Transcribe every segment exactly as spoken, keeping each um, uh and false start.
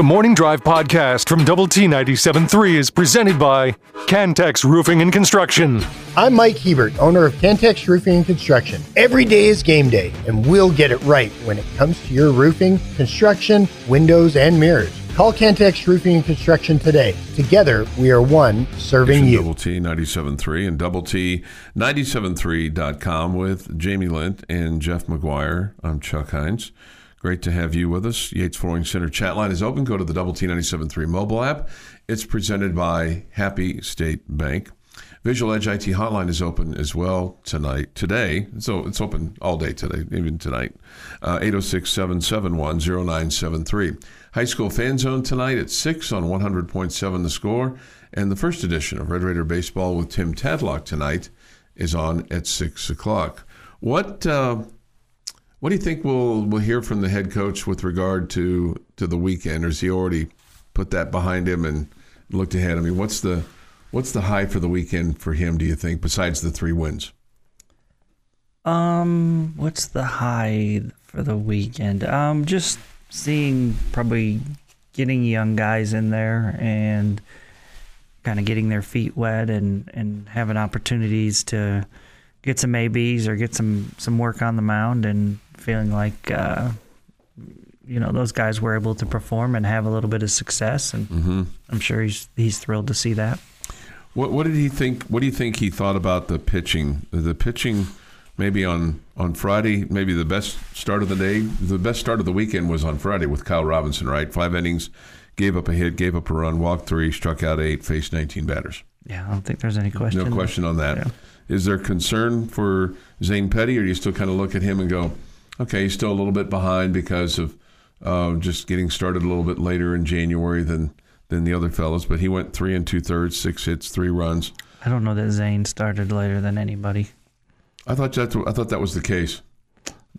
The Morning Drive podcast from Double T ninety-seven point three is presented by Cantex Roofing and Construction. I'm Mike Hebert, owner of Cantex Roofing and Construction. Every day is game day, and we'll get it right when it comes to your roofing, construction, windows, and mirrors. Call Cantex Roofing and Construction today. Together, we are one serving you. Double T ninety-seven point three and Double T ninety-seven point three dot com with Jamie Lent and Jeff McGuire. I'm Chuck Heinz. Great to have you with us. Yates Flooring Center chat line is open. Go to the Double T ninety-seven point three mobile app. It's presented by Happy State Bank. Visual Edge I T hotline is open as well tonight. Today, so it's open all day today, even tonight, uh, eight oh six, seven seven one, oh nine seven three. High School Fan Zone tonight at six on one hundred point seven The Score. And the first edition of Red Raider Baseball with Tim Tadlock tonight is on at six o'clock. What... Uh, What do you think we'll we'll hear from the head coach with regard to, to the weekend? Or has he already put that behind him and looked ahead? I mean, what's the what's the high for the weekend for him, do you think, besides the three wins? Um, what's the high for the weekend? Um, just seeing probably getting young guys in there and kind of getting their feet wet and, and having opportunities to get some A Bs or get some, some work on the mound and feeling like, uh, you know, those guys were able to perform and have a little bit of success. And mm-hmm. I'm sure he's he's thrilled to see that. What what did he think? What do you think he thought about the pitching? The pitching maybe on, on Friday, maybe the best start of the day, the best start of the weekend was on Friday with Kyle Robinson, right? Five innings, gave up a hit, gave up a run, walked three, struck out eight, faced nineteen batters. Yeah, I don't think there's any question. No question on that. Yeah. Is there concern for Zane Petty, or do you still kind of look at him and go, okay, he's still a little bit behind because of uh, just getting started a little bit later in January than than the other fellas? But he went three and two-thirds, six hits, three runs. I don't know that Zane started later than anybody. I thought that, I thought that was the case.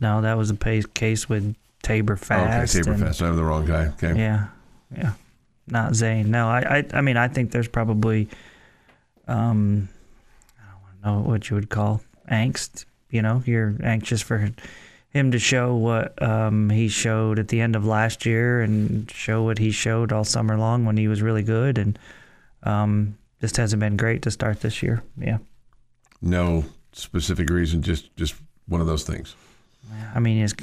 No, that was the case with Tabor Fast. Oh, okay, Tabor and, Fast. I have the wrong guy. Okay. Yeah, yeah. Not Zane. No, I, I, I mean, I think there's probably um, – know what you would call angst. You know, you're anxious for him to show what um, he showed at the end of last year and show what he showed all summer long when he was really good, and um, just hasn't been great to start this year. Yeah. No specific reason, just just one of those things. I mean, he's,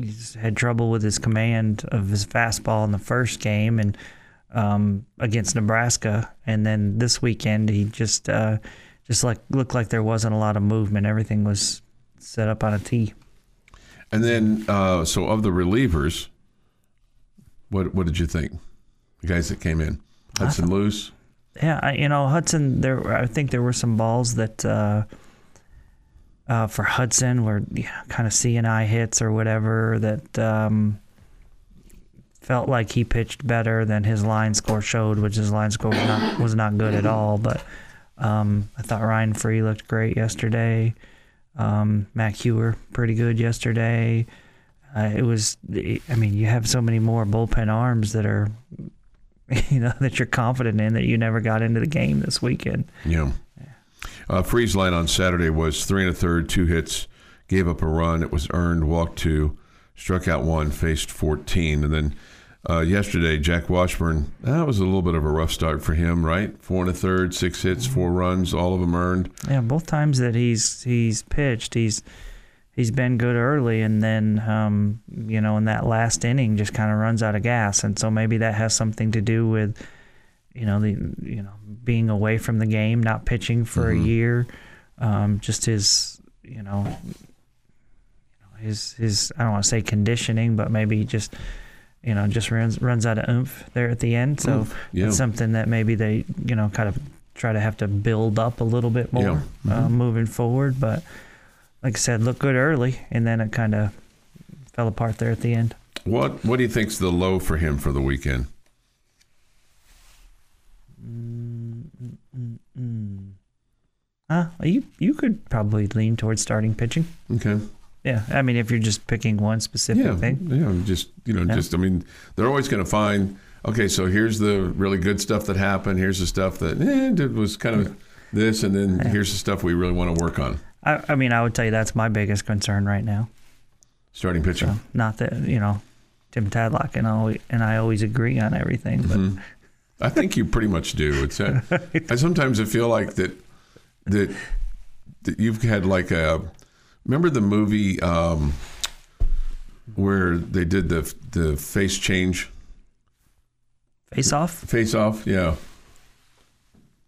he's had trouble with his command of his fastball in the first game and um, against Nebraska, and then this weekend he just uh, – Just like looked like there wasn't a lot of movement. Everything was set up on a tee. And then, uh, so of the relievers, what what did you think? The guys that came in, Hudson thought, loose. Yeah, I, you know Hudson. There, I think there were some balls that uh, uh, for Hudson were you know, kind of C and I hits or whatever that um, felt like he pitched better than his line score showed, which his line score was not, was not good at all, but. Um, I thought Ryan Free looked great yesterday. Um, Mac Heuer pretty good yesterday. Uh, it was, I mean, you have so many more bullpen arms that are, you know, that you're confident in that you never got into the game this weekend. Yeah. yeah. Uh, Free's line on Saturday was three and a third, two hits, gave up a run. It was earned, walked two, struck out one, faced fourteen, and then. Uh, yesterday, Jack Washburn, that was a little bit of a rough start for him, right? Four and a third, six hits, four runs, all of them earned. Yeah, both times that he's he's pitched, he's he's been good early, and then um, you know in that last inning just kind of runs out of gas, and so maybe that has something to do with you know the you know being away from the game, not pitching for mm-hmm. a year, um, just his you know his his I don't want to say conditioning, but maybe just. You know, just runs runs out of oomph there at the end. So oomph, yeah. It's something that maybe they, you know, kind of try to have to build up a little bit more yeah. mm-hmm. uh, moving forward. But like I said, looked good early, and then it kind of fell apart there at the end. What What do you think's the low for him for the weekend? Mm-mm-mm. Uh, you you could probably lean towards starting pitching. Okay. Yeah, I mean, if you're just picking one specific yeah, thing. Yeah, just, you know, yeah. just, I mean, they're always going to find, okay, so here's the really good stuff that happened. Here's the stuff that eh, it was kind of this, and then yeah. here's the stuff we really want to work on. I, I mean, I would tell you that's my biggest concern right now. Starting pitching. So not that, you know, Tim Tadlock and I, and I always agree on everything. But mm-hmm. I think you pretty much do. It's a, I sometimes I feel like that, that that you've had like a remember the movie um, where they did the the face change, Face Off, Face Off, yeah.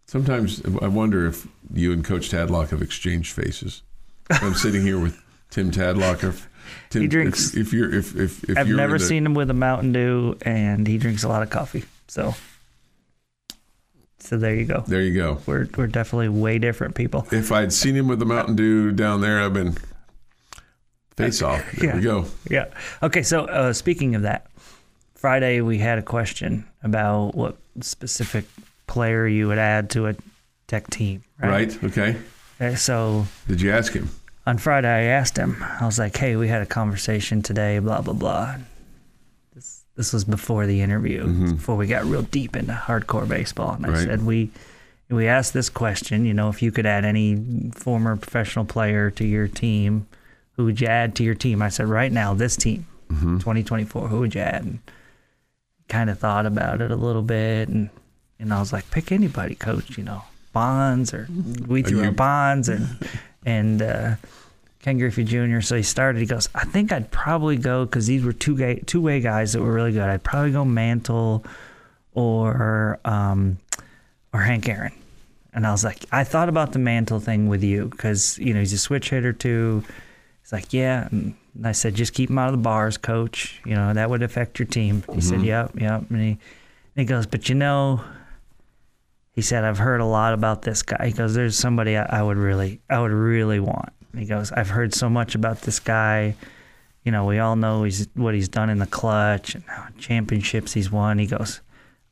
Sometimes I wonder if you and Coach Tadlock have exchanged faces. I'm sitting here with Tim Tadlock. Or Tim, he drinks. If, if you're, if if, if I've you're never the, seen him with a Mountain Dew, and he drinks a lot of coffee. So, so there you go. There you go. We're we're definitely way different people. If I'd seen him with a Mountain Dew down there, I've been face off. There yeah. we go. Yeah. Okay. So uh, speaking of that, Friday we had a question about what specific player you would add to a Tech team. Right. Right. Okay. And so did you ask him? On Friday, I asked him. I was like, "Hey, we had a conversation today. Blah blah blah." This this was before the interview, mm-hmm. before we got real deep into hardcore baseball. And right. I said, "We we asked this question. You know, if you could add any former professional player to your team, who would you add to your team?" I said, "Right now, this team, mm-hmm. twenty twenty-four. Who would you add?" And kind of thought about it a little bit, and and I was like, "Pick anybody, Coach. You know, Bonds or we threw our Bonds and." And uh, Ken Griffey Junior, so he started. He goes, I think I'd probably go, because these were two guy, two-way guys that were really good. I'd probably go Mantle or um, or Hank Aaron. And I was like, I thought about the Mantle thing with you, because, you know, he's a switch hitter too. He's like, yeah. And I said, just keep him out of the bars, Coach. You know, that would affect your team. He mm-hmm. said, yep, yep. And he, and he goes, but you know... He said, I've heard a lot about this guy. He goes, there's somebody I, I would really, I would really want. He goes, I've heard so much about this guy. You know, we all know he's what he's done in the clutch and how championships he's won. He goes,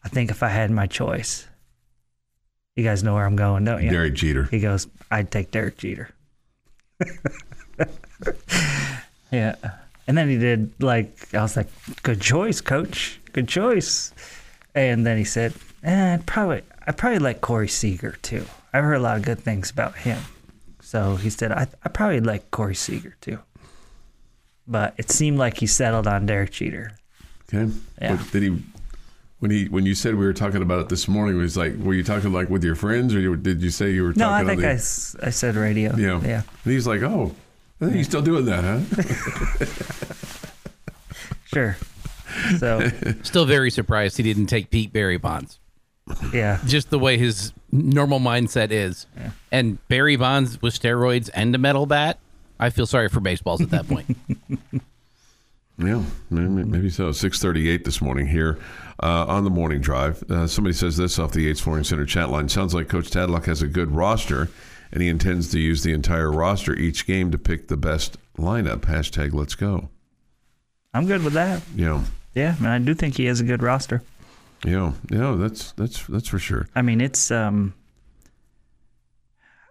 I think if I had my choice, you guys know where I'm going, don't you? Derek Jeter. He goes, I'd take Derek Jeter. Yeah. And then he did, like, I was like, good choice, Coach. Good choice. And then he said, eh, I'd probably... I probably like Corey Seager, too. I've heard a lot of good things about him. So he said, I, I probably like Corey Seager, too. But it seemed like he settled on Derek Jeter. Okay. Yeah. What, did he, when he, when you said we were talking about it this morning, it was like, were you talking like with your friends, or you, did you say you were talking about No, I think the, I, I said radio. You know, yeah. And he's like, oh, I think you're still doing that, huh? Sure. So still very surprised he didn't take Pete Barry Bonds. Yeah. Just the way his normal mindset is. Yeah. And Barry Bonds with steroids and a metal bat, I feel sorry for baseballs at that point. Yeah, maybe, maybe so. six thirty-eight this morning here uh, on the morning drive. Uh, somebody says this off the Yates Flooring Center chat line. Sounds like Coach Tadlock has a good roster, and he intends to use the entire roster each game to pick the best lineup. Hashtag let's go. I'm good with that. Yeah. Yeah, and I do think he has a good roster. Yeah, yeah, that's that's that's for sure. I mean, it's um,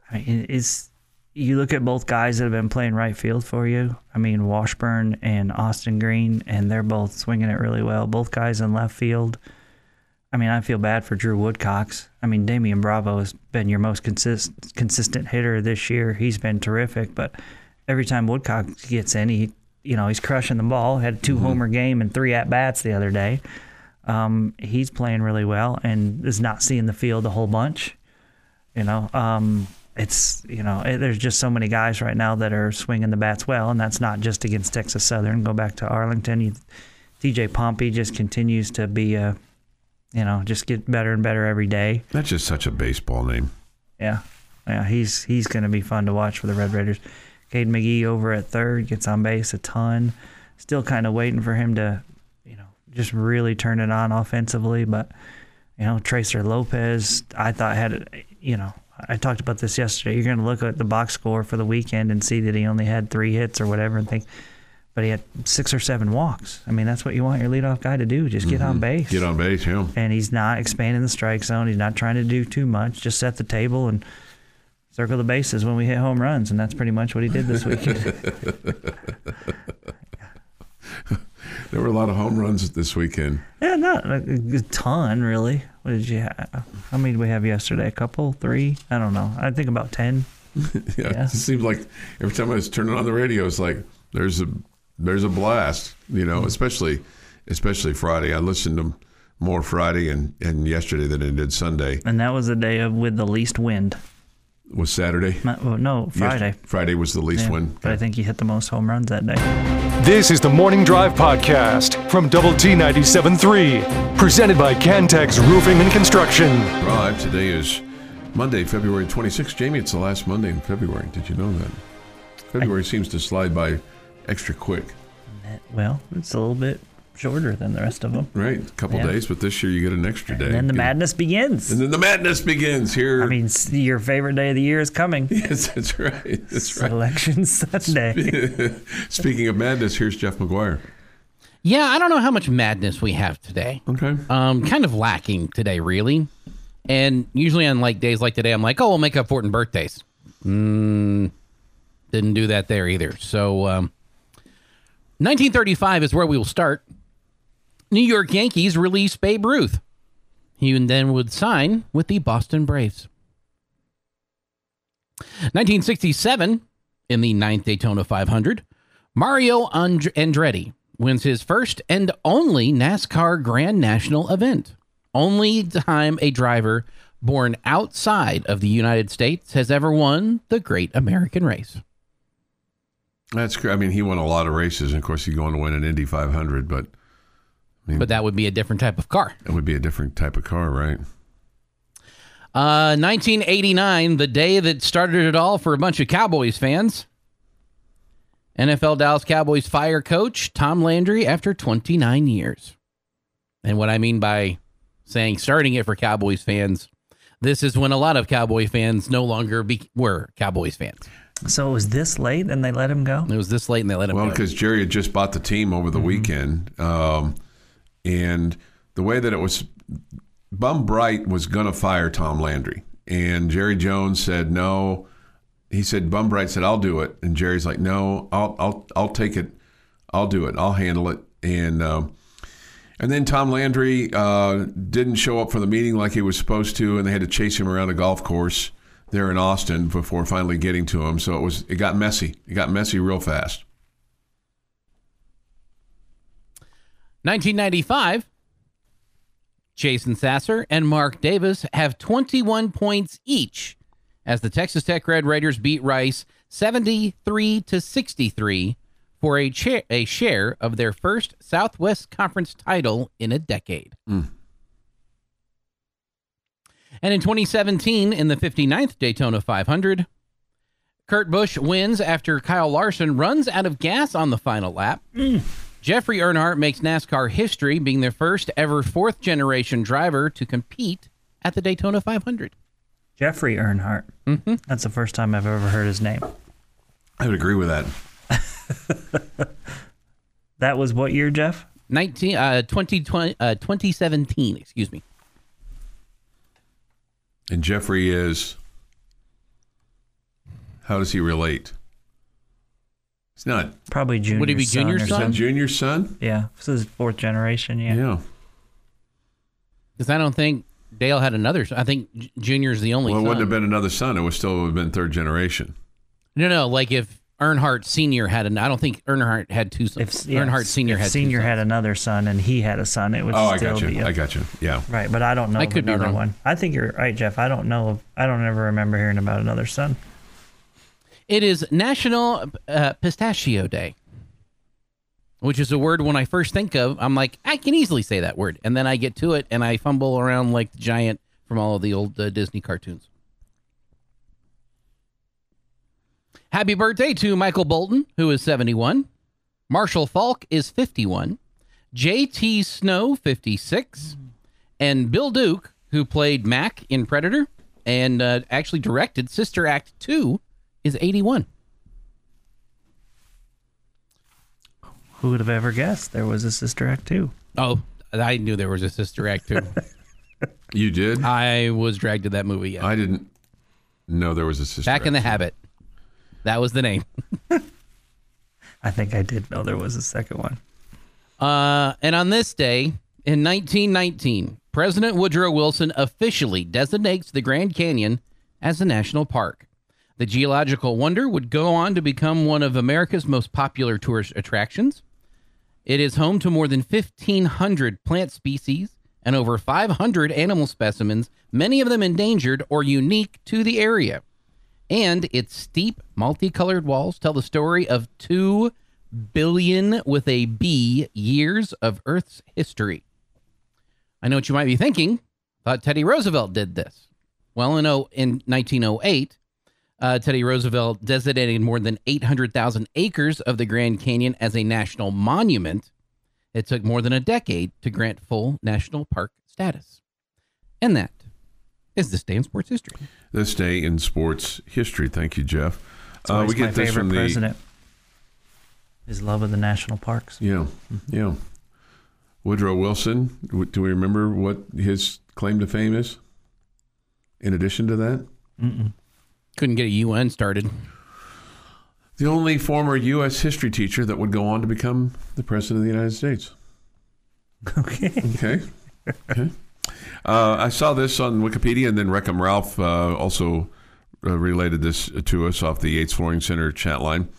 I mean, it's you look at both guys that have been playing right field for you. I mean, Washburn and Austin Green, and they're both swinging it really well. Both guys in left field. I mean, I feel bad for Drew Woodcox. I mean, Damian Bravo has been your most consist- consistent hitter this year. He's been terrific, but every time Woodcox gets in, he you know he's crushing the ball. Had a two homer mm-hmm. game and three at bats the other day. Um, he's playing really well and is not seeing the field a whole bunch. You know, um, it's, you know, it, there's just so many guys right now that are swinging the bats well, and that's not just against Texas Southern. Go back to Arlington. You, T J. Pompey just continues to be, a, you know, just get better and better every day. That's just such a baseball name. Yeah. Yeah, he's he's going to be fun to watch for the Red Raiders. Cade McGee over at third, gets on base a ton. Still kind of waiting for him to just really turn it on offensively. But, you know, Tracer Lopez, I thought had, you know, I talked about this yesterday. You're going to look at the box score for the weekend and see that he only had three hits or whatever and think, but he had six or seven walks. I mean, that's what you want your leadoff guy to do, just get mm-hmm. on base. Get on base, yeah. And he's not expanding the strike zone. He's not trying to do too much. Just set the table and circle the bases when we hit home runs, and that's pretty much what he did this weekend. There were a lot of home runs this weekend. Yeah, not a ton, really. What did you have? How many did we have yesterday? A couple? Three? I don't know. I think about ten. yeah, yeah, it seemed like every time I was turning on the radio, it's like, there's a there's a blast, you know, especially especially Friday. I listened to more Friday and, and yesterday than I did Sunday. And that was the day of with the least wind. Was Saturday? My, well, no, Friday. Yes, Friday was the least yeah, one. But I think he hit the most home runs that day. This is the Morning Drive Podcast from Double T ninety-seven point three, presented by Cantex Roofing and Construction. Drive today is Monday, February twenty-sixth. Jamie, it's the last Monday in February. Did you know that? February I, seems to slide by extra quick. Well, it's a little bit shorter than the rest of them. Right, a couple yeah. days, but this year you get an extra day. And then the and, madness begins. And then the madness begins here. I mean, your favorite day of the year is coming. Yes, that's right. That's Selection right. Sunday. Speaking of madness, here's Jeff McGuire. Yeah, I don't know how much madness we have today. Okay. Um, kind of lacking today, really. And usually on like days like today, I'm like, oh, we'll make up for it in birthdays. Mm, didn't do that there either. So um, nineteen thirty-five is where we will start. New York Yankees released Babe Ruth. He then would sign with the Boston Braves. nineteen sixty-seven, in the ninth Daytona five hundred, Mario Andretti wins his first and only NASCAR Grand National event. Only time a driver born outside of the United States has ever won the Great American Race. That's great. I mean, he won a lot of races, and of course, he's going to win an Indy five hundred, but... I mean, but that would be a different type of car. That would be a different type of car, right? Uh, nineteen eighty-nine, the day that started it all for a bunch of Cowboys fans. N F L Dallas Cowboys fire coach Tom Landry after twenty-nine years. And what I mean by saying starting it for Cowboys fans, this is when a lot of Cowboy fans no longer be- were Cowboys fans. So it was this late and they let him go? It was this late and they let him well, go. Well, because Jerry had just bought the team over the mm-hmm. weekend. Um And the way that it was, Bum Bright was going to fire Tom Landry. And Jerry Jones said, no. He said, Bum Bright said, I'll do it. And Jerry's like, no, I'll I'll, I'll take it. I'll do it. I'll handle it. And um, and then Tom Landry uh, didn't show up for the meeting like he was supposed to. And they had to chase him around a golf course there in Austin before finally getting to him. So it was it got messy. It got messy real fast. nineteen ninety-five, Jason Sasser and Mark Davis have twenty-one points each as the Texas Tech Red Raiders beat Rice seventy-three to sixty-three for a, cha- a share of their first Southwest Conference title in a decade. Mm. And in twenty seventeen, in the fifty-ninth Daytona five hundred, Kurt Busch wins after Kyle Larson runs out of gas on the final lap. Mm. Jeffrey Earnhardt makes NASCAR history, being the first ever fourth-generation driver to compete at the Daytona five hundred. Jeffrey Earnhardt. Mm-hmm. That's the first time I've ever heard his name. I would agree with that. That was what year, Jeff? nineteen, uh, twenty, twenty, uh, twenty seventeen, excuse me. And Jeffrey is... How does he relate? It's not. Probably junior son. Would he be junior son? son? Is that junior son? Yeah. This is fourth generation, yeah. Yeah. Because I don't think Dale had another son. I think Junior's the only well, son. Well, it wouldn't have been another son. It would still have been third generation. No, no. Like if Earnhardt Senior had an... I don't think Earnhardt had two sons. If, yeah, Earnhardt Senior if had Senior two sons. Had another son and he had a son, it would oh, still I got you. be... Oh, I got you. Yeah. Right, but I don't know I could another be wrong. one. I think you're right, Jeff. I don't know. I don't ever remember hearing about another son. It is National uh, Pistachio Day, which is a word when I first think of, I'm like, I can easily say that word. And then I get to it, and I fumble around like the giant from all of the old uh, Disney cartoons. Happy birthday to Michael Bolton, who is seventy-one. Marshall Falk is fifty-one. J T Snow, fifty-six. And Bill Duke, who played Mac in Predator and uh, actually directed Sister Act two, is eighty-one. Who would have ever guessed there was a Sister Act two? Oh, I knew there was a Sister Act two. You did? I was dragged to that movie. Yes. I didn't know there was a Sister Back Act in the two. Habit. That was the name. I think I did know there was a second one. Uh, and on this day, in nineteen nineteen, President Woodrow Wilson officially designates the Grand Canyon as a national park. The geological wonder would go on to become one of America's most popular tourist attractions. It is home to more than fifteen hundred plant species and over five hundred animal specimens, many of them endangered or unique to the area. And its steep, multicolored walls tell the story of two billion with a B years of Earth's history. I know what you might be thinking. Thought Teddy Roosevelt did this. Well, in, in nineteen oh eight, uh, Teddy Roosevelt designated more than eight hundred thousand acres of the Grand Canyon as a national monument. It took more than a decade to grant full national park status. And that is this day in sports history. This day in sports history. Thank you, Jeff. Uh, we get my this favorite from the president. His love of the national parks. Yeah, yeah. Woodrow Wilson. Do we remember what his claim to fame is? In addition to that, Mm-mm. couldn't get a U N started. The only former U S history teacher that would go on to become the president of the United States. Okay. Okay. Okay. Uh, I saw this on Wikipedia, and then Reckham Ralph uh, also uh, related this to us off the Yates Flooring Center chat line.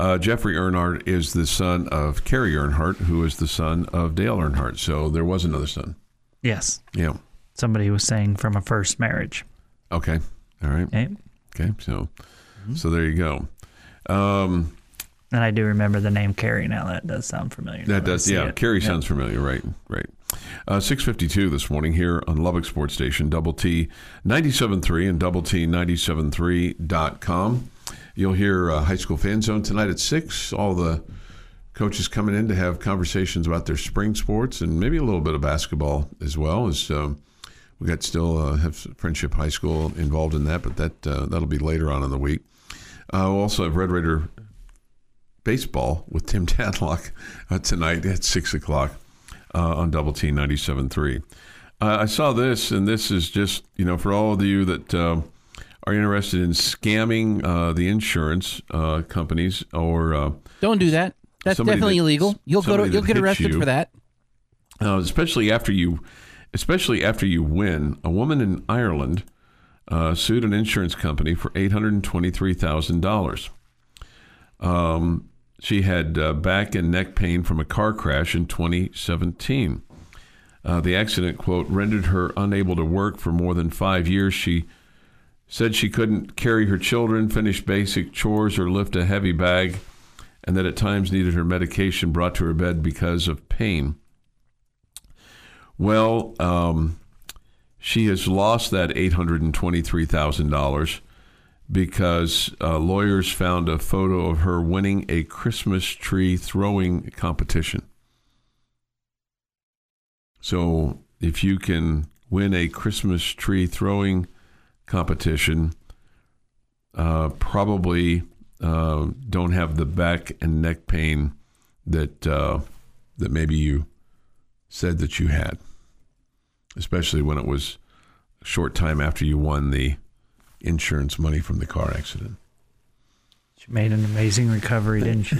Uh, Jeffrey Earnhardt is the son of Carrie Earnhardt, who is the son of Dale Earnhardt. So there was another son. Yes. Yeah. Somebody was saying from a first marriage. Okay. All right. Okay. Okay. So, mm-hmm. so there you go. Um, and I do remember the name Carrie. Now that does sound familiar. That does. Yeah. Carrie yep. sounds familiar. Right. Right. Uh, six fifty-two this morning here on Lubbock Sports Station, Double T ninety-seven point three and Double T ninety-seven point three dot com. You'll hear uh, High School Fan Zone tonight at six. All the coaches coming in to have conversations about their spring sports and maybe a little bit of basketball as well. As um, we got still uh, have Friendship High School involved in that, but that uh, that'll be later on in the week. Uh, we'll also have Red Raider baseball with Tim Tadlock uh, tonight at six o'clock uh, on Double T ninety-seven point three. Uh, I saw this, and this is just you know for all of you that. Uh, are interested in scamming uh, the insurance uh, companies or uh, don't do that. That's definitely that, illegal. You'll go to, you'll get arrested you. for that. Uh, especially after you, especially after you win. A woman in Ireland uh, sued an insurance company for eight hundred and twenty-three thousand dollars. Um, she had uh, back and neck pain from a car crash in twenty seventeen. Uh, the accident, quote, rendered her unable to work for more than five years. She said she couldn't carry her children, finish basic chores, or lift a heavy bag, and that at times needed her medication brought to her bed because of pain. Well, um, she has lost that eight hundred twenty-three thousand dollars because uh, lawyers found a photo of her winning a Christmas tree throwing competition. So if you can win a Christmas tree throwing competition, uh, probably uh, don't have the back and neck pain that uh, that maybe you said that you had, especially when it was a short time after you won the insurance money from the car accident. She made an amazing recovery, didn't she?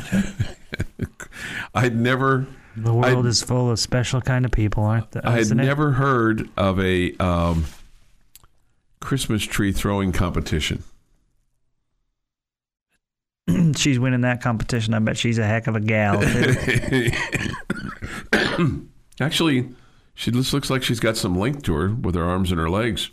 I'd never. The world I'd, is full of special kind of people, aren't they? I had never it? heard of a. Um, Christmas tree throwing competition. She's winning that competition. I bet she's a heck of a gal. Actually, she just looks like she's got some length to her with her arms and her legs.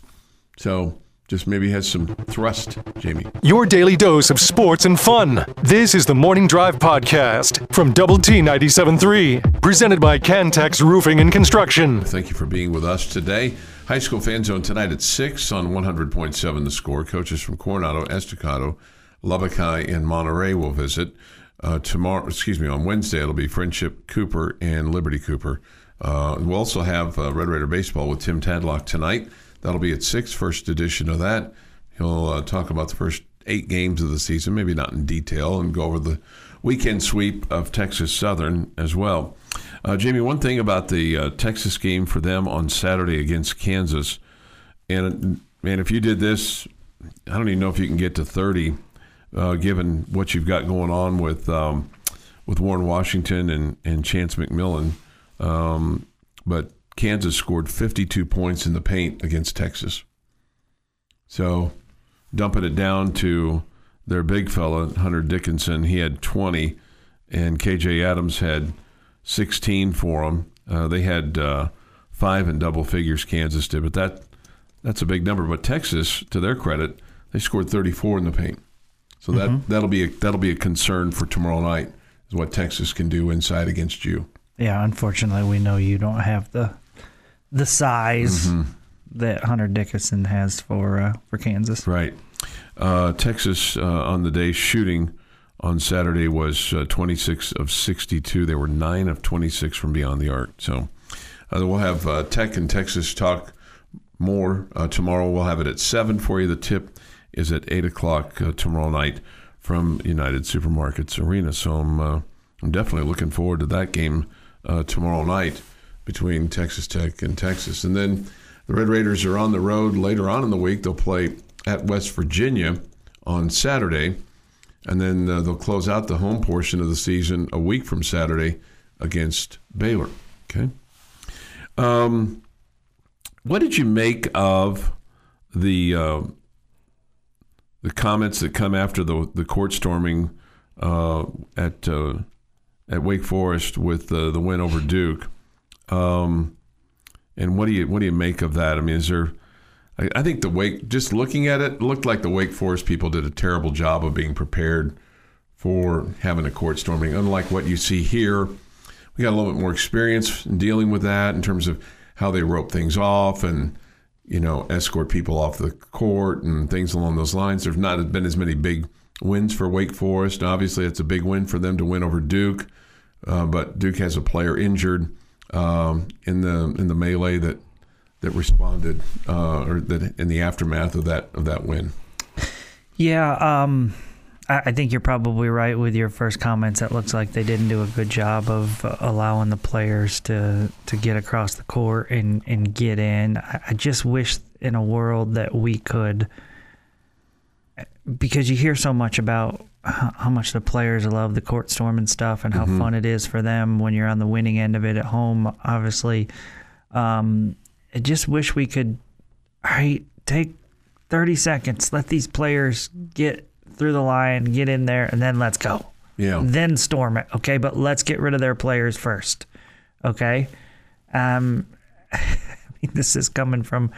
So just maybe has some thrust, Jamie. Your daily dose of sports and fun. This is the Morning Drive Podcast from Double T ninety-seven point three, presented by Cantex Roofing and Construction. Thank you for being with us today. High School Fan Zone tonight at six on one hundred point seven The Score. Coaches from Coronado, Estacado, Lubbock High, and Monterey will visit uh, tomorrow. Excuse me, on Wednesday it'll be Friendship Cooper and Liberty Cooper. Uh, we'll also have uh, Red Raider Baseball with Tim Tadlock tonight. That'll be at six, first edition of that. He'll uh, talk about the first eight games of the season, maybe not in detail, and go over the weekend sweep of Texas Southern as well. Uh, Jamie, one thing about the uh, Texas game for them on Saturday against Kansas, and man, if you did this, I don't even know if you can get to thirty, uh, given what you've got going on with um, with Warren Washington and, and Chance McMillan. Um, but Kansas scored fifty-two points in the paint against Texas. So dumping it down to their big fella, Hunter Dickinson, he had twenty, and K J Adams had sixteen for them. Uh, they had uh, five in double figures, Kansas did, but that that's a big number. But Texas, to their credit, they scored thirty-four in the paint. So that, mm-hmm. that'll be a, that'll be a concern for tomorrow night is what Texas can do inside against you. Yeah, unfortunately, we know you don't have the the size mm-hmm. that Hunter Dickinson has for uh, for Kansas. Right. Uh, Texas uh, on the day shooting on Saturday was uh, twenty-six of sixty-two. They were nine of twenty-six from beyond the arc. So uh, we'll have uh, Tech and Texas talk more uh, tomorrow. We'll have it at seven for you. The tip is at eight o'clock uh, tomorrow night from United Supermarkets Arena. So I'm, uh, I'm definitely looking forward to that game uh, tomorrow night between Texas Tech and Texas. And then the Red Raiders are on the road later on in the week. They'll play at West Virginia on Saturday, and then uh, they'll close out the home portion of the season a week from Saturday against Baylor. Okay. Um, what did you make of the uh, the comments that come after the the court storming uh, at uh, at Wake Forest with uh, the win over Duke? Um, and what do you what do you make of that? I mean, is there I think the Wake, just looking at it, looked like the Wake Forest people did a terrible job of being prepared for having a court storming. Unlike what you see here, we got a little bit more experience in dealing with that in terms of how they rope things off and, you know, escort people off the court and things along those lines. There's not been as many big wins for Wake Forest. Obviously, it's a big win for them to win over Duke, uh, but Duke has a player injured um, in the in the melee that. that responded uh, or that in the aftermath of that of that win. Yeah, um, I, I think you're probably right with your first comments. It looks like they didn't do a good job of allowing the players to, to get across the court and, and get in. I, I just wish in a world that we could, because you hear so much about how much the players love the court storm and stuff and how mm-hmm. fun it is for them when you're on the winning end of it at home, obviously. Um, I just wish we could, all right, take thirty seconds, let these players get through the line, get in there, and then let's go. Yeah. Then storm it, okay? But let's get rid of their players first, okay? Um, I mean, this is coming from,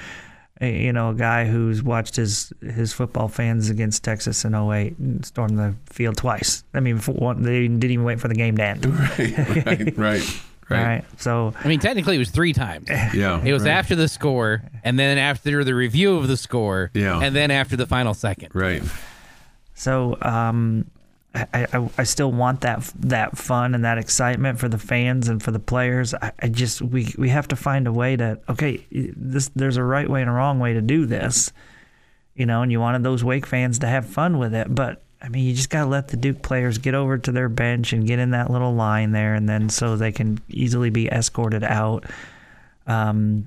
a, you know, a guy who's watched his, his football fans against Texas in oh eight and stormed the field twice. I mean, one, they didn't even wait for the game to end. Right, right, right. Right. right. So I mean, technically, it was three times. Yeah, it was right. after the score, and then after the review of the score, yeah. and then after the final second. Right. So um, I, I I still want that that fun and that excitement for the fans and for the players. I, I just we we have to find a way to okay. This there's a right way and a wrong way to do this, you know. And you wanted those Wake fans to have fun with it, but. I mean, you just got to let the Duke players get over to their bench and get in that little line there, and then so they can easily be escorted out. Um,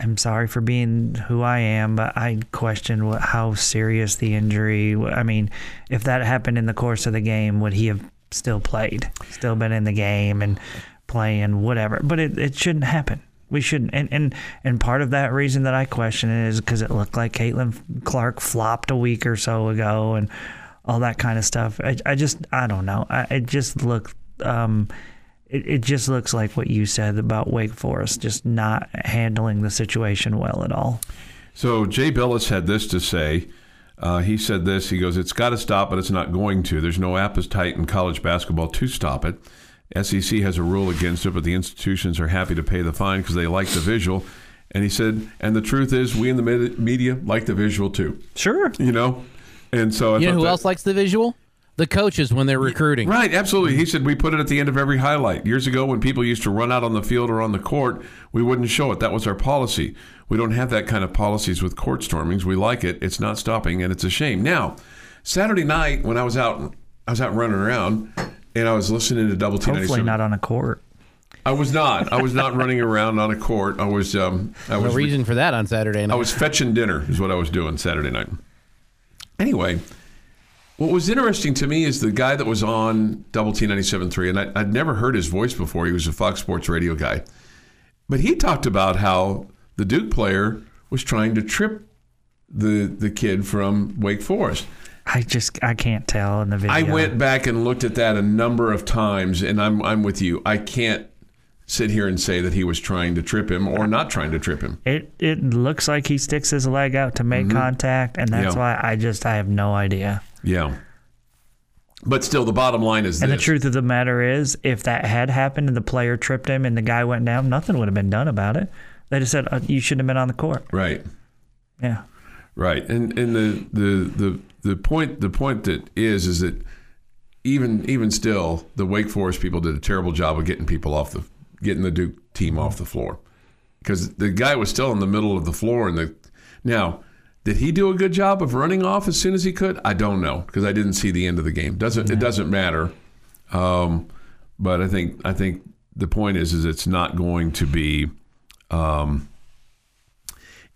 I'm sorry for being who I am, but I question what, how serious the injury. I mean, if that happened in the course of the game, would he have still played, still been in the game and playing whatever? But it, it shouldn't happen. We shouldn't. And, and and part of that reason that I question it is because it looked like Caitlin Clark flopped a week or so ago and all that kind of stuff. I, I just, I don't know. I, it just look, um, it, it just looks like what you said about Wake Forest, just not handling the situation well at all. So Jay Billis had this to say. Uh, he said this. He goes, "It's got to stop, but it's not going to. There's no appetite in college basketball to stop it. S E C has a rule against it, but the institutions are happy to pay the fine because they like the visual." And he said, "And the truth is, we in the media like the visual too." Sure, you know. And so I you know who that, else likes the visual? The coaches when they're recruiting. Right, absolutely. He said we put it at the end of every highlight. Years ago when people used to run out on the field or on the court, we wouldn't show it. That was our policy. We don't have that kind of policies with court stormings. We like it. It's not stopping, and it's a shame. Now, Saturday night when I was out I was out running around, and I was listening to Double T ninety-seven. Hopefully not on a court. I was not. I was not running around on a court. I was. Um, I was no reason for that on Saturday night. I was fetching dinner is what I was doing Saturday night. Anyway, what was interesting to me is the guy that was on Double T ninety-seven point three, and I, I'd never heard his voice before. He was a Fox Sports radio guy. But he talked about how the Duke player was trying to trip the the kid from Wake Forest. I just I can't tell in the video. I went back and looked at that a number of times, and I'm I'm with you. I can't sit here and say that he was trying to trip him or not trying to trip him. It it looks like he sticks his leg out to make mm-hmm. contact, and that's yeah. why I just I have no idea. Yeah. But still, the bottom line is this. And the truth of the matter is, if that had happened and the player tripped him and the guy went down, nothing would have been done about it. They just said, oh, you shouldn't have been on the court. Right. Yeah. Right. And and the the the, the point the point that is is that even even still, the Wake Forest people did a terrible job of getting people off the getting the Duke team off the floor, because the guy was still in the middle of the floor. And the now. Did he do a good job of running off as soon as he could? I don't know, because I didn't see the end of the game. Doesn't no. It doesn't matter. Um, but I think I think the point is is it's not going to be um,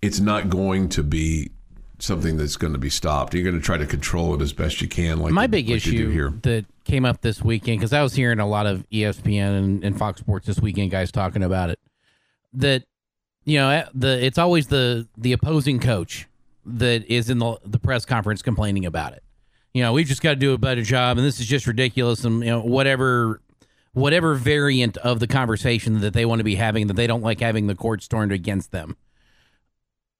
it's not going to be something that's going to be stopped. You're going to try to control it as best you can. Like my big like issue here. That came up this weekend, because I was hearing a lot of E S P N and, and Fox Sports this weekend guys talking about it. That you know the it's always the the opposing coach that is in the, the press conference complaining about it. You know, we've just got to do a better job, and this is just ridiculous, and you know, whatever whatever variant of the conversation that they want to be having, that they don't like having the courts turned against them.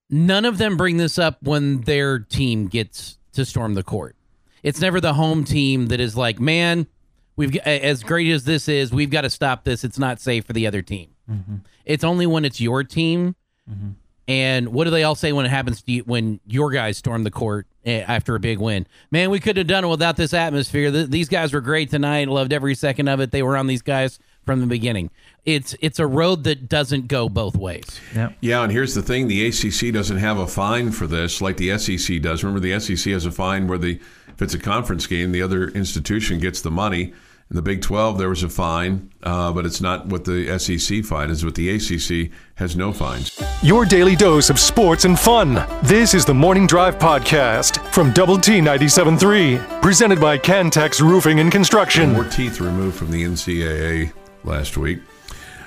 None of them bring this up when their team gets to storm the court. It's never the home team that is like, man, we've as great as this is, we've got to stop this. It's not safe for the other team. Mm-hmm. It's only when it's your team. Mm-hmm. And what do they all say when it happens to you, when your guys storm the court after a big win? Man, we couldn't have done it without this atmosphere. Th- these guys were great tonight. Loved every second of it. They were on these guys from the beginning. It's it's a road that doesn't go both ways. Yep. Yeah, and here's the thing. The A C C doesn't have a fine for this like the S E C does. Remember, the S E C has a fine where the if it's a conference game, the other institution gets the money. In the Big twelve, there was a fine, uh, but it's not what the S E C fine is. What the A C C has no fines. Your daily dose of sports and fun. This is the Morning Drive Podcast from Double T ninety-seven point three, presented by Cantex Roofing and Construction. More teeth removed from the N C double A last week.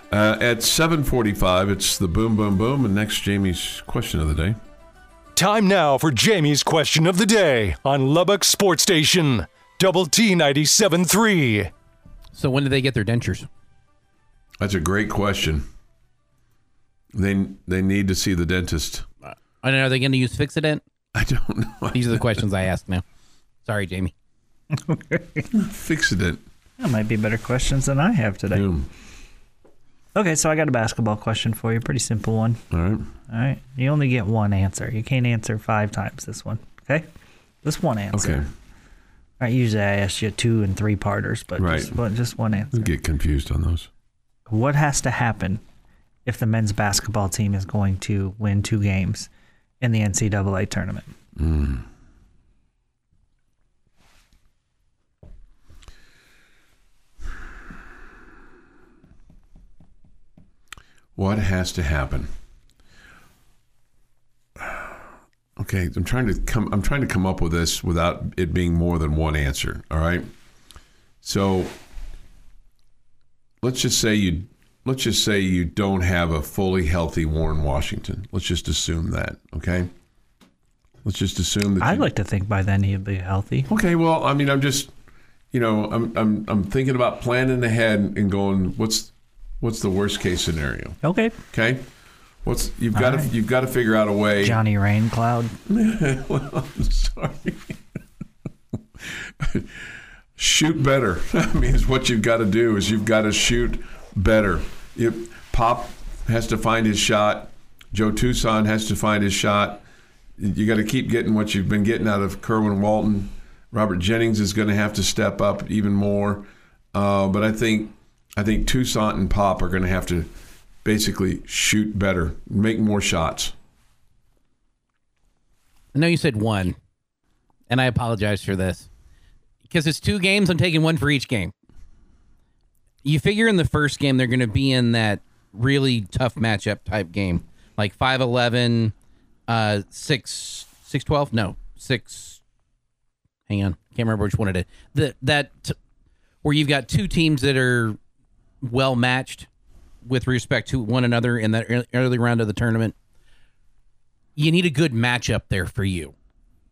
Uh, at seven forty-five, it's the Boom, Boom, Boom, and next Jamie's Question of the Day. Time now for Jamie's Question of the Day on Lubbock Sports Station. Double T ninety-seven point three. So when did they get their dentures? That's a great question. They they need to see the dentist. Uh, and are they going to use Fix-A-Dent? I don't know. These are the questions I ask now. Sorry, Jamie. Fix-A-Dent. That might be better questions than I have today. Yeah. Okay, so I got a basketball question for you. Pretty simple one. All right. All right. You only get one answer. You can't answer five times this one. Okay? Just one answer. Okay. Right, usually I ask you two and three parters, but right. just, well, just one answer. You get confused on those. What has to happen if the men's basketball team is going to win two games in the N C double A tournament? Mm. What has to happen? Okay, I'm trying to come. I'm trying to come up with this without it being more than one answer. All right. So let's just say you. Let's just say you don't have a fully healthy Warren Washington. Let's just assume that. Okay. Let's just assume that. I'd you, like to think by then he'd be healthy. Okay. Well, I mean, I'm just, you know, I'm I'm I'm thinking about planning ahead and going, what's what's the worst case scenario? Okay. Okay. What's you've All got right. to you've got to figure out a way. Johnny Raincloud. Well, I'm sorry. Shoot better. I mean, it's what you've got to do is you've got to shoot better. You, Pop has to find his shot. Joe Tucson has to find his shot. You got to keep getting what you've been getting out of Kerwin Walton. Robert Jennings is going to have to step up even more. Uh, but I think I think Tucson and Pop are going to have to. Basically, shoot better, make more shots. I know you said one, and I apologize for this. Because it's two games, I'm taking one for each game. You figure in the first game, they're going to be in that really tough matchup type game. Like five eleven, uh, six, six twelve? No, six. Hang on. Can't remember which one it is. The, that, t- where you've got two teams that are well-matched with respect to one another in that early round of the tournament. You need a good matchup there for you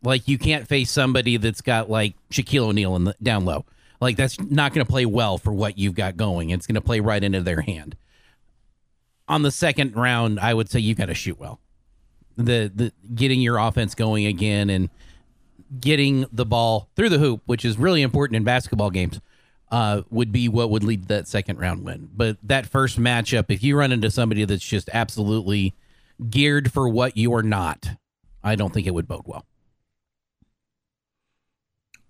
Like, you can't face somebody that's got, like, Shaquille O'Neal in the, down low. Like, that's not going to play well for what you've got going. It's going to play right into their hand. On the second round, I would say you've got to shoot well. The, the getting your offense going again and getting the ball through the hoop, which is really important in basketball games, uh, would be what would lead to that second round win. But that first matchup, if you run into somebody that's just absolutely geared for what you are not, I don't think it would bode well.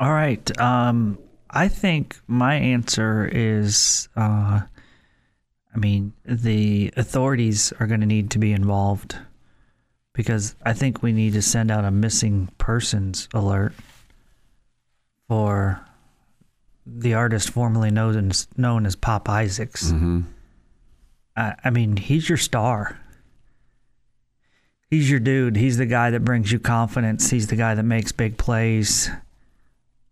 All right. Um, I think my answer is, uh, I mean, the authorities are going to need to be involved, because I think we need to send out a missing persons alert for the artist formerly known as, known as Pop Isaacs. Mm-hmm. I, I mean, he's your star. He's your dude. He's the guy that brings you confidence. He's the guy that makes big plays.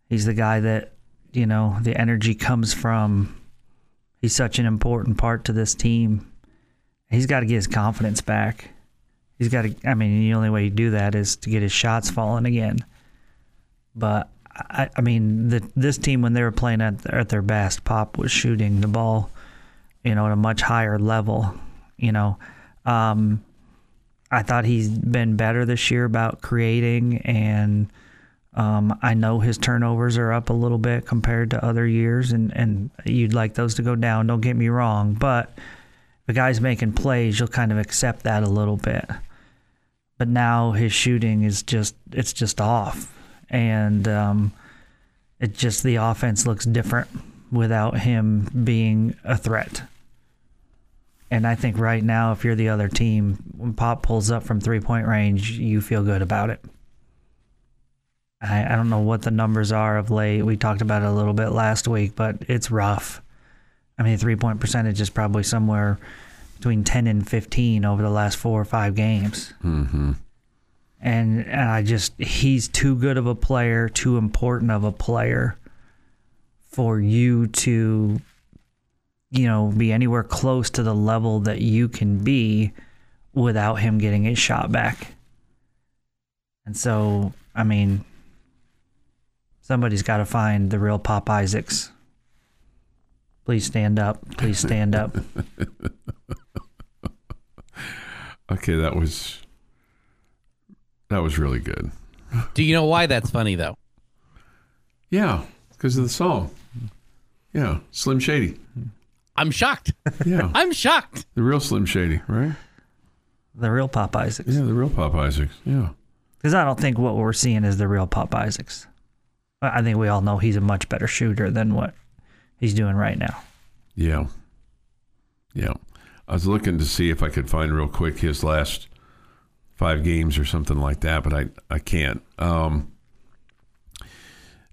He's the guy that, you know, the energy comes from. He's such an important part to this team. He's got to get his confidence back. He's got to, I mean, the only way you do that is to get his shots falling again. But, I, I mean, the, this team, when they were playing at, at their best, Pop was shooting the ball, you know, at a much higher level, you know. Um, I thought he's been better this year about creating, and um, I know his turnovers are up a little bit compared to other years, and, and you'd like those to go down, don't get me wrong. But the guy's making plays, you'll kind of accept that a little bit. But now his shooting is just, it's just off. And um, it just, the offense looks different without him being a threat. And I think right now, if you're the other team, when Pop pulls up from three-point range, you feel good about it. I, I don't know what the numbers are of late. We talked about it a little bit last week, but it's rough. I mean, three-point percentage is probably somewhere between ten and fifteen over the last four or five games. Mm-hmm. And, and I just, he's too good of a player, too important of a player for you to, you know, be anywhere close to the level that you can be without him getting his shot back. And so, I mean, somebody's got to find the real Pop Isaacs. Please stand up. Please stand up. Okay, that was... That was really good. Do you know why that's funny, though? Yeah, because of the song. Yeah, Slim Shady. I'm shocked. Yeah. I'm shocked. The real Slim Shady, right? The real Pop Isaacs. Yeah, the real Pop Isaacs, yeah. Because I don't think what we're seeing is the real Pop Isaacs. I think we all know he's a much better shooter than what he's doing right now. Yeah. Yeah. I was looking to see if I could find real quick his last five games or something like that, but I, I can't. Um,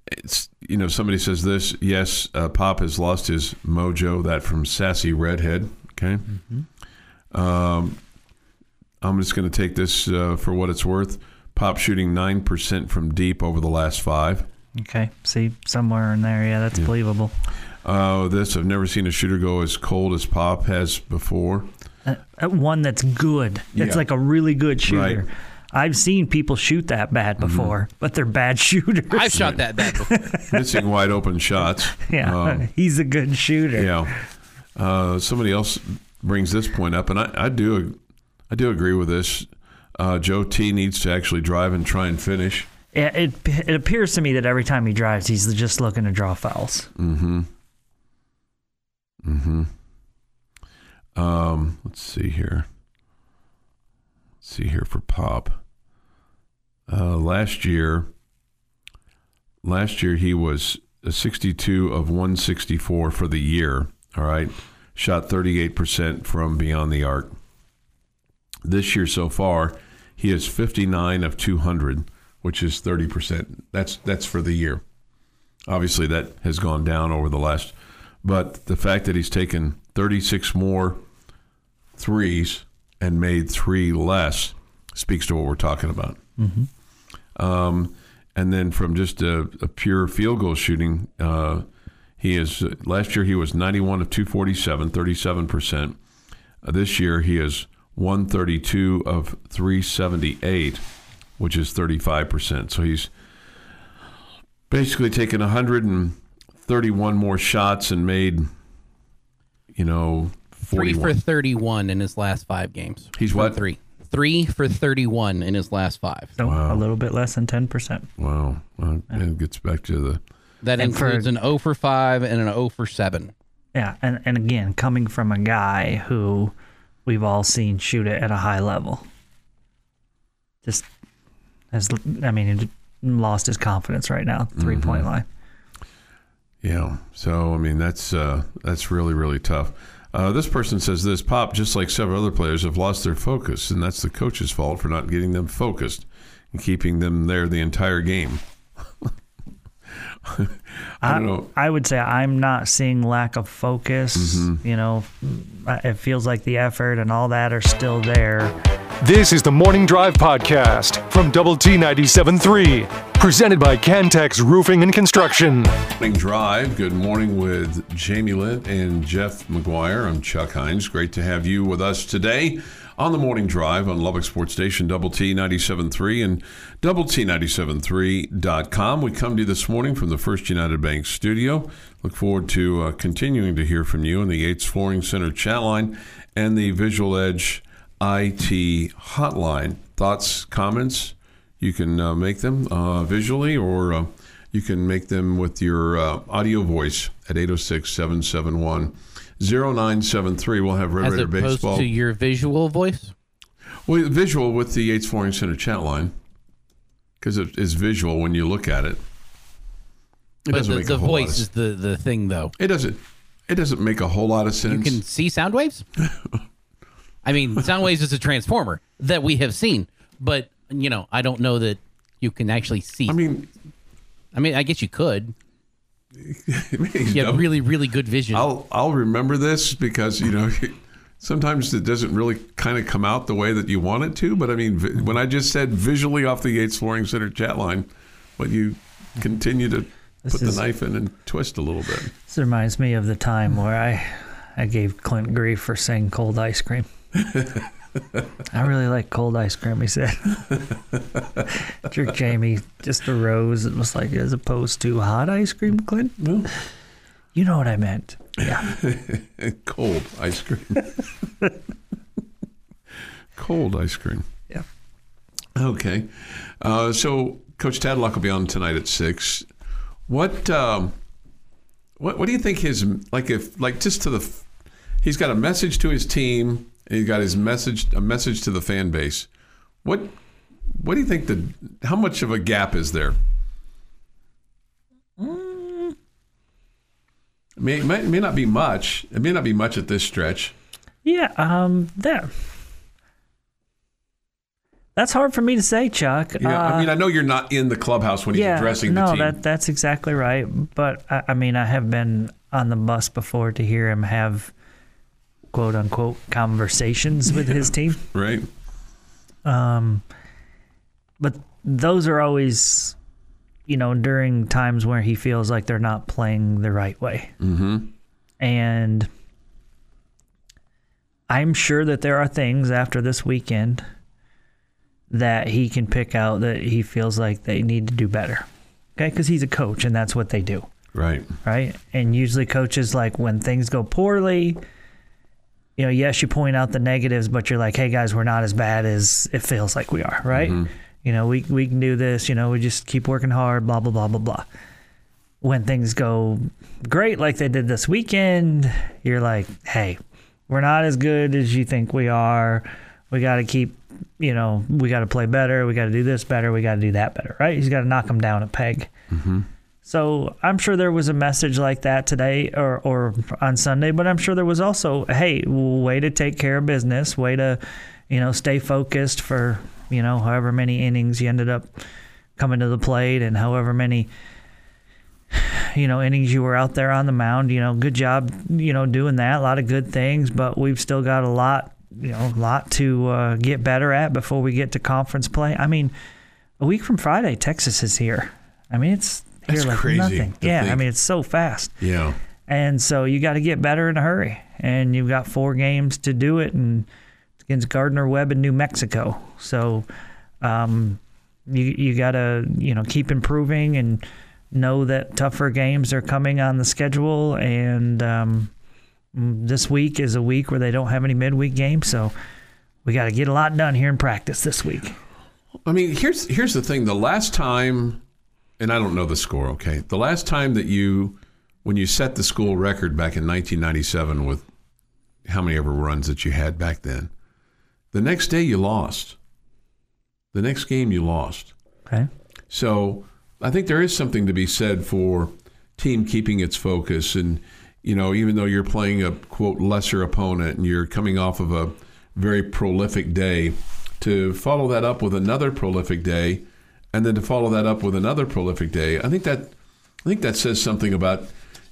it's, you know, somebody says this, yes, uh, Pop has lost his mojo, that from Sassy Redhead, okay? Mm-hmm. Um, I'm just going to take this uh, for what it's worth. Pop shooting nine percent from deep over the last five. Okay, see, somewhere in there, yeah, that's yeah. believable. Oh, uh, this, I've never seen a shooter go as cold as Pop has before. Uh, one that's good. It's yeah. like a really good shooter. Right. I've seen people shoot that bad before, mm-hmm. but they're bad shooters. I've shot that bad before. Missing wide open shots. Yeah, um, he's a good shooter. Yeah. Uh, somebody else brings this point up, and I, I do I do agree with this. Uh, Joe T needs to actually drive and try and finish. It, it, it appears to me that every time he drives, he's just looking to draw fouls. Mm-hmm. Mm-hmm. Um, let's see here. Let's see here for Pop. Uh, last year, last year he was a sixty-two of one sixty-four for the year. All right. Shot thirty-eight percent from beyond the arc. This year so far, he is fifty-nine of two hundred, which is thirty percent. That's, that's for the year. Obviously that has gone down over the last, but the fact that he's taken thirty-six more threes and made three less speaks to what we're talking about. Mm-hmm. Um, and then from just a, a pure field goal shooting, uh, he is uh, last year he was ninety-one of two forty-seven, thirty-seven percent. Uh, this year he is one thirty-two of three seventy-eight, which is thirty-five percent. So he's basically taken one hundred thirty-one more shots and made, you know, forty-one. Three for thirty-one in his last five games. He's what? Three. Three for thirty-one in his last five. So wow. A little bit less than ten percent. Wow. Well, yeah. It gets back to the... That and includes for, an oh for five and an oh for seven. Yeah, and, and again, coming from a guy who we've all seen shoot it at a high level. Just, has, I mean, he lost his confidence right now, three-point mm-hmm. line. Yeah, so, I mean, that's uh, that's really, really tough. Uh, this person says this, Pop, just like several other players, have lost their focus, and that's the coach's fault for not getting them focused and keeping them there the entire game. I don't know. I, I would say I'm not seeing lack of focus. Mm-hmm. You know, it feels like the effort and all that are still there. This is the Morning Drive Podcast from Double T ninety-seven point three, presented by Cantex Roofing and Construction. Morning Drive. Good morning with Jamie Lent and Jeff McGuire. I'm Chuck Heinz. Great to have you with us today on the Morning Drive on Lubbock Sports Station, Double T ninety-seven point three and double T ninety-seven point three dot com. We come to you this morning from the First United Bank studio. Look forward to uh, continuing to hear from you in the Yates Flooring Center chat line and the Visual Edge I T hotline. Thoughts, comments, you can uh, make them uh, visually, or uh, you can make them with your uh, audio voice at eight oh six, seven seven one, oh nine seven three. We'll have Red Raider Baseball. As opposed to your visual voice? Well, visual with the Yates Flooring Center chat line, because it is visual when you look at it. It but doesn't the, make the a whole voice lot of, is the, the thing, though. It doesn't. It doesn't make a whole lot of sense. You can see sound waves? I mean, sound waves is a transformer that we have seen, but, you know, I don't know that you can actually see. I mean, I mean, I guess you could. You have really, really good vision. I'll I'll remember this because, you know, sometimes it doesn't really kind of come out the way that you want it to. But, I mean, when I just said visually off the Yates Flooring Center chat line, when you continue to this put is, the knife in and twist a little bit. This reminds me of the time where I, I gave Clint grief for saying cold ice cream. I really like cold ice cream, he said. Jerk Jamie just arose and was like, as opposed to hot ice cream, Clint? Well, you know what I meant. Yeah. Cold ice cream. Cold ice cream. Yeah. Okay. Uh, so Coach Tadlock will be on tonight at six. What, um, what, what do you think his, like if, like just to the, he's got a message to his team. He got his message, a message to the fan base. What, what do you think the, how much of a gap is there? Mm. It may, it may, it may not be much. It may not be much at this stretch. Yeah, um, there. That's hard for me to say, Chuck. Yeah, uh, I mean, I know you're not in the clubhouse when he's yeah, addressing the no, team. No, that, that's exactly right. But I, I mean, I have been on the bus before to hear him have quote-unquote conversations with yeah, his team. Right. Um, but those are always, you know, during times where he feels like they're not playing the right way. Mm-hmm. And I'm sure that there are things after this weekend that he can pick out that he feels like they need to do better. Okay, because he's a coach, and that's what they do. Right. Right? And usually coaches, like, when things go poorly – you know, yes, you point out the negatives, but you're like, hey, guys, we're not as bad as it feels like we are, right? Mm-hmm. You know, we we can do this. You know, we just keep working hard, blah, blah, blah, blah, blah. When things go great like they did this weekend, you're like, hey, we're not as good as you think we are. We got to keep, you know, we got to play better. We got to do this better. We got to do that better, right? He's got to knock them down a peg. Mm-hmm. So I'm sure there was a message like that today or, or on Sunday, but I'm sure there was also, hey, way to take care of business, way to, you know, stay focused for, you know, however many innings you ended up coming to the plate and however many, you know, innings you were out there on the mound. You know, good job, you know, doing that, a lot of good things, but we've still got a lot, you know, a lot to uh, get better at before we get to conference play. I mean, a week from Friday, Texas is here. I mean, it's... That's like crazy. Yeah, think. I mean, it's so fast. Yeah. And so you got to get better in a hurry. And you've got four games to do it, and it's against Gardner Webb in New Mexico. So um, you you gotta you know keep improving and know that tougher games are coming on the schedule. And um, this week is a week where they don't have any midweek games, so we got to get a lot done here in practice this week. I mean, here's here's the thing. The last time, and I don't know the score, okay, the last time that you, when you set the school record back in nineteen ninety-seven with how many ever runs that you had back then, the next day you lost. The next game you lost. Okay. So I think there is something to be said for team keeping its focus. And, you know, even though you're playing a, quote, lesser opponent and you're coming off of a very prolific day, to follow that up with another prolific day, and then to follow that up with another prolific day, I think that I think that says something about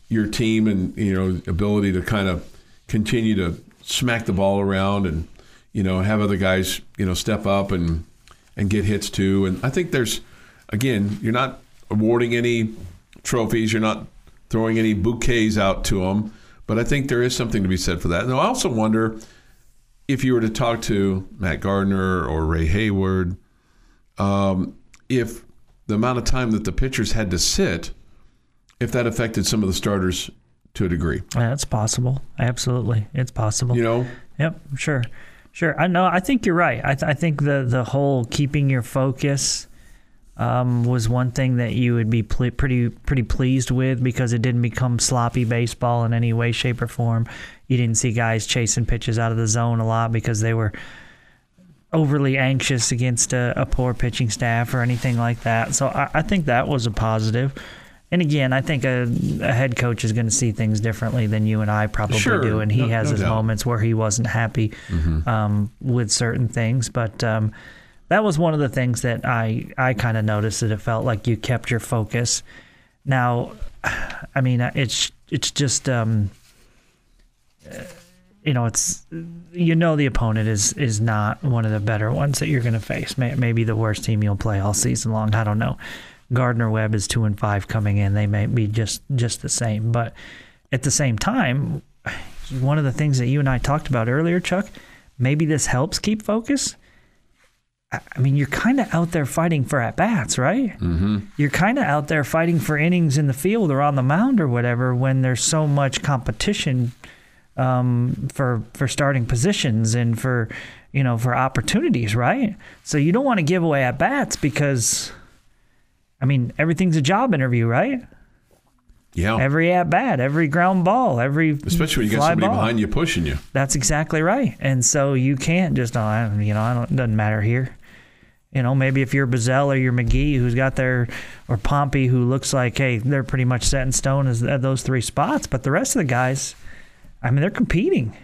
your team and, you know, ability to kind of continue to smack the ball around and, you know, have other guys, you know, step up and and get hits too. And I think there's, again, you're not awarding any trophies, you're not throwing any bouquets out to them, but I think there is something to be said for that. And I also wonder, if you were to talk to Matt Gardner or Ray Hayward, um, if the amount of time that the pitchers had to sit, if that affected some of the starters to a degree. Yeah, that's possible. Absolutely. It's possible. You know? Yep, sure. Sure. I know. I think you're right. I, th- I think the, the whole keeping your focus um, was one thing that you would be pl- pretty pretty pleased with, because it didn't become sloppy baseball in any way, shape, or form. You didn't see guys chasing pitches out of the zone a lot because they were overly anxious against a, a poor pitching staff or anything like that. So I, I think that was a positive. And again, I think a, a head coach is going to see things differently than you and I probably sure. do. And he no, has no his doubt. moments where he wasn't happy mm-hmm. um, with certain things. But um, that was one of the things that I, I kind of noticed, that it felt like you kept your focus. Now, I mean, it's, it's just um, – you know, it's you know the opponent is is not one of the better ones that you're going to face. May, maybe the worst team you'll play all season long. I don't know. Gardner Webb is two and five coming in. They may be just just the same. But at the same time, one of the things that you and I talked about earlier, Chuck, maybe this helps keep focus. I mean, you're kind of out there fighting for at-bats, right? Mm-hmm. You're kind of out there fighting for innings in the field or on the mound or whatever when there's so much competition Um, for for starting positions and for you know for opportunities, right? So you don't want to give away at bats, because, I mean, everything's a job interview, right? Yeah. Every at bat, every ground ball, every especially when you got somebody ball. behind you pushing you. That's exactly right. And so you can't just oh, I don't, you know I don't it doesn't matter here. You know, maybe if you're Bazell or you're McGee, who's got their, or Pompey, who looks like, hey, they're pretty much set in stone as at those three spots, but the rest of the guys, I mean, they're competing.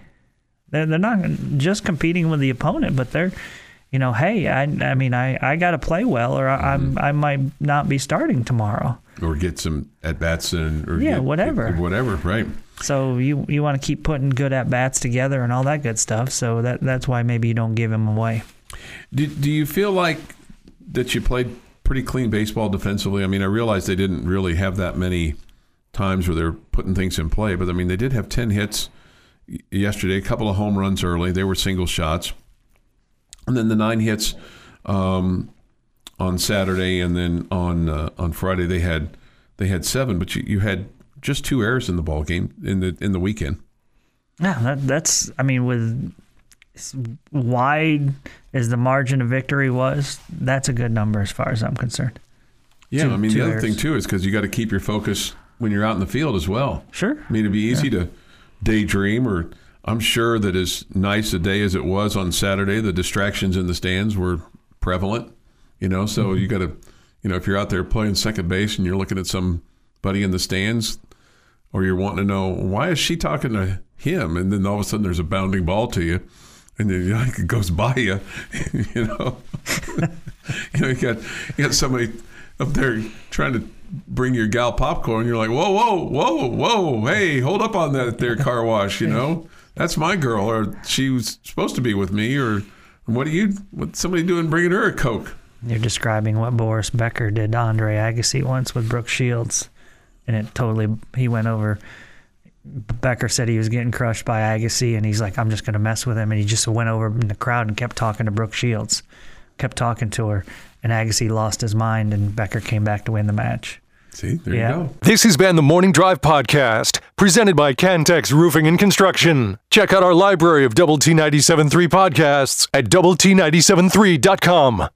They're, they're not just competing with the opponent, but they're, you know, hey, I, I mean, I, I got to play well, or I, mm-hmm. I I might not be starting tomorrow. Or get some at-bats in. Or yeah, get, whatever. Get, whatever, right. So you you want to keep putting good at-bats together and all that good stuff, so that that's why maybe you don't give them away. Do, do you feel like that you played pretty clean baseball defensively? I mean, I realize they didn't really have that many times where they're putting things in play, but I mean, they did have ten hits yesterday, a couple of home runs early. They were single shots, and then the nine hits um, on Saturday, and then on uh, on Friday they had they had seven. But you, you had just two errors in the ball game in the in the weekend. Yeah, that, that's I mean, with wide as the margin of victory was, that's a good number as far as I'm concerned. Yeah, two, I mean the other errors. thing too is because you got to keep your focus when you're out in the field as well. Sure. I mean, it'd be easy yeah. to daydream, or I'm sure that as nice a day as it was on Saturday, the distractions in the stands were prevalent, you know, so mm-hmm. you got to, you know, if you're out there playing second base and you're looking at somebody in the stands, or you're wanting to know, why is she talking to him? And then all of a sudden there's a bounding ball to you, and then you know, it goes by you, you know. you know, you got, you got somebody up there trying to bring your gal popcorn. You're like, whoa, whoa, whoa, whoa. Hey, hold up on that there, car wash. You know, that's my girl, or she was supposed to be with me, or what are you, what's somebody doing bringing her a Coke? You're describing what Boris Becker did to Andre Agassi once with Brooke Shields. And it totally, he went over. Becker said he was getting crushed by Agassi, and he's like, I'm just going to mess with him. And he just went over in the crowd and kept talking to Brooke Shields. kept talking to her, and Agassi lost his mind, and Becker came back to win the match. See, there yeah. you go. This has been the Morning Drive Podcast, presented by Cantex Roofing and Construction. Check out our library of Double T ninety-seven point three podcasts at double T ninety-seven point three dot com.